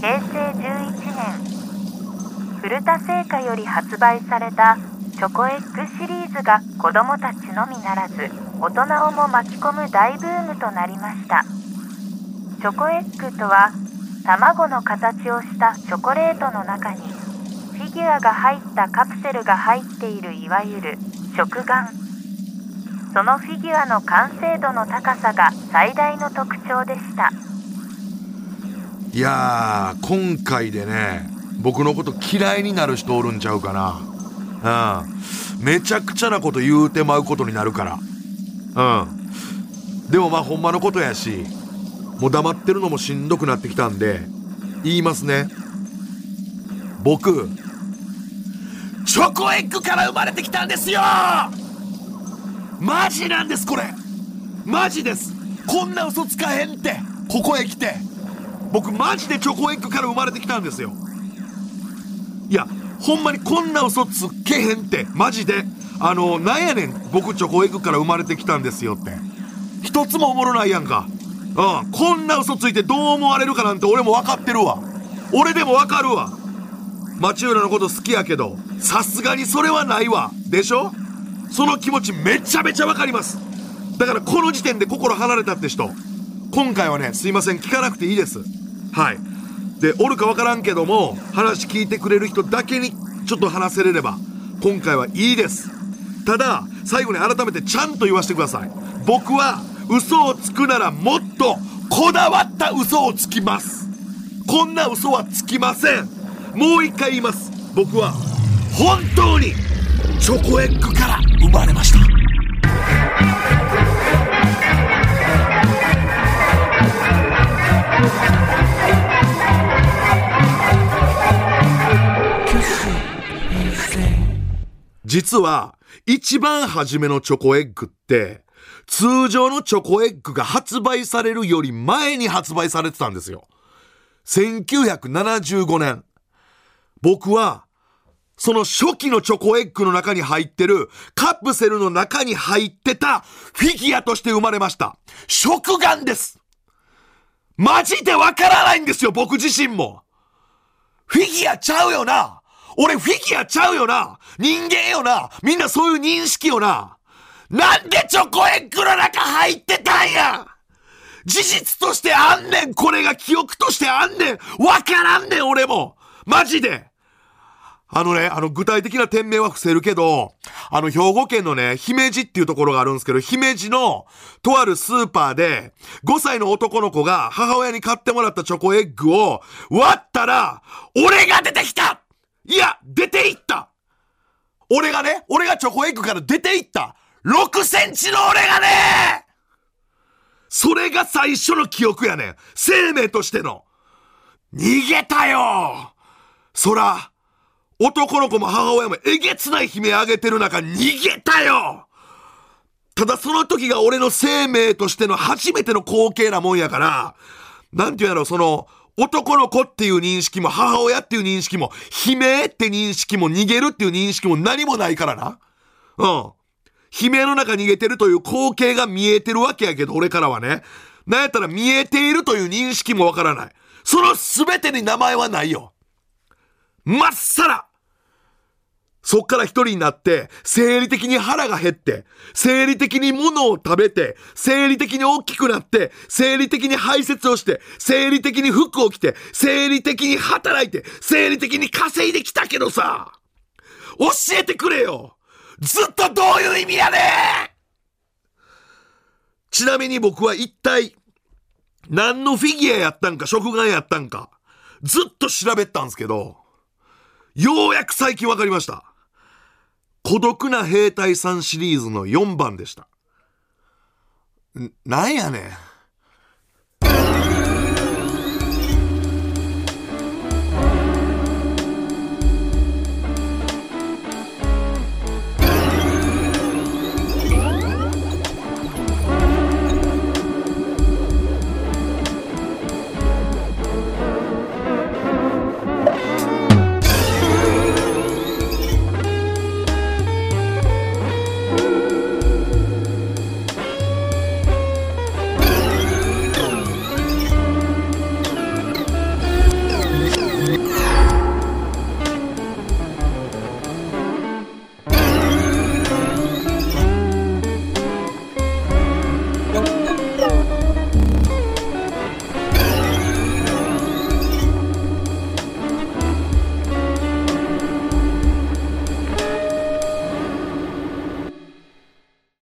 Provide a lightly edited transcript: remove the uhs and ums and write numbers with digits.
平成11年、古田製菓より発売されたチョコエッグシリーズが子どもたちのみならず大人をも巻き込む大ブームとなりました。チョコエッグとは卵の形をしたチョコレートの中にフィギュアが入ったカプセルが入っている、いわゆる食玩。そのフィギュアの完成度の高さが最大の特徴でした。いやー、今回でね、僕のこと嫌いになる人おるんちゃうかな。めちゃくちゃなこと言うてまうことになるから。でもまあほんまのことやし、もう黙ってるのもしんどくなってきたんで言いますね。僕チョコエッグから生まれてきたんですよ。マジなんです、これマジです。こんな嘘つかへんって。ここへ来て僕マジでチョコエッグから生まれてきたんですよ。いやほんまにこんな嘘つけへんって。マジでなんやねん、僕チョコエッグから生まれてきたんですよって一つもおもろないやんか。こんな嘘ついてどう思われるかなんて俺も分かってるわ。俺でも分かるわ。町浦のこと好きやけどさすがにそれはないわでしょ。その気持ちめちゃめちゃ分かります。だからこの時点で心離れたって人、今回はねすいません、聞かなくていいです。でおるか分からんけども、話聞いてくれる人だけにちょっと話せれれば今回はいいです。ただ最後に改めてちゃんと言わせてください。僕は嘘をつくならもっとこだわった嘘をつきます。こんな嘘はつきません。もう一回言います。僕は本当にチョコエッグから生まれました。実は一番初めのチョコエッグって通常のチョコエッグが発売されるより前に発売されてたんですよ。1975年、僕はその初期のチョコエッグの中に入ってるカプセルの中に入ってたフィギュアとして生まれました。食玩です。マジでわからないんですよ、僕自身も。フィギュアちゃうよな、俺フィギュアちゃうよな、人間よな、みんなそういう認識よな。なんでチョコエッグの中入ってたんや。事実としてあんねん、これが記憶としてあんねん。わからんねん俺もマジで。具体的な店名は伏せるけど、兵庫県のね、姫路っていうところがあるんですけど、姫路のとあるスーパーで、5歳の男の子が母親に買ってもらったチョコエッグを割ったら、俺が出てきた！いや、出ていった！俺がチョコエッグから出ていった！6センチの俺がね！それが最初の記憶やねん。生命としての。逃げたよ！そら、男の子も母親もえげつない悲鳴あげてる中逃げたよ。ただその時が俺の生命としての初めての光景なもんやから、なんていうやろ、その男の子っていう認識も母親っていう認識も悲鳴って認識も逃げるっていう認識も何もないからな。悲鳴の中逃げてるという光景が見えてるわけやけど、俺からはね、なんやったら見えているという認識もわからない。その全てに名前はないよ、まっさら。そっから一人になって、生理的に腹が減って、生理的に物を食べて、生理的に大きくなって、生理的に排泄をして、生理的に服を着て、生理的に働いて、生理的に稼いできたけどさ、教えてくれよ！ずっとどういう意味やねん！ちなみに僕は一体、何のフィギュアやったんか、食玩やったんか、ずっと調べたんですけど、ようやく最近わかりました。孤独な兵隊さんシリーズの4番でした。なんやねん。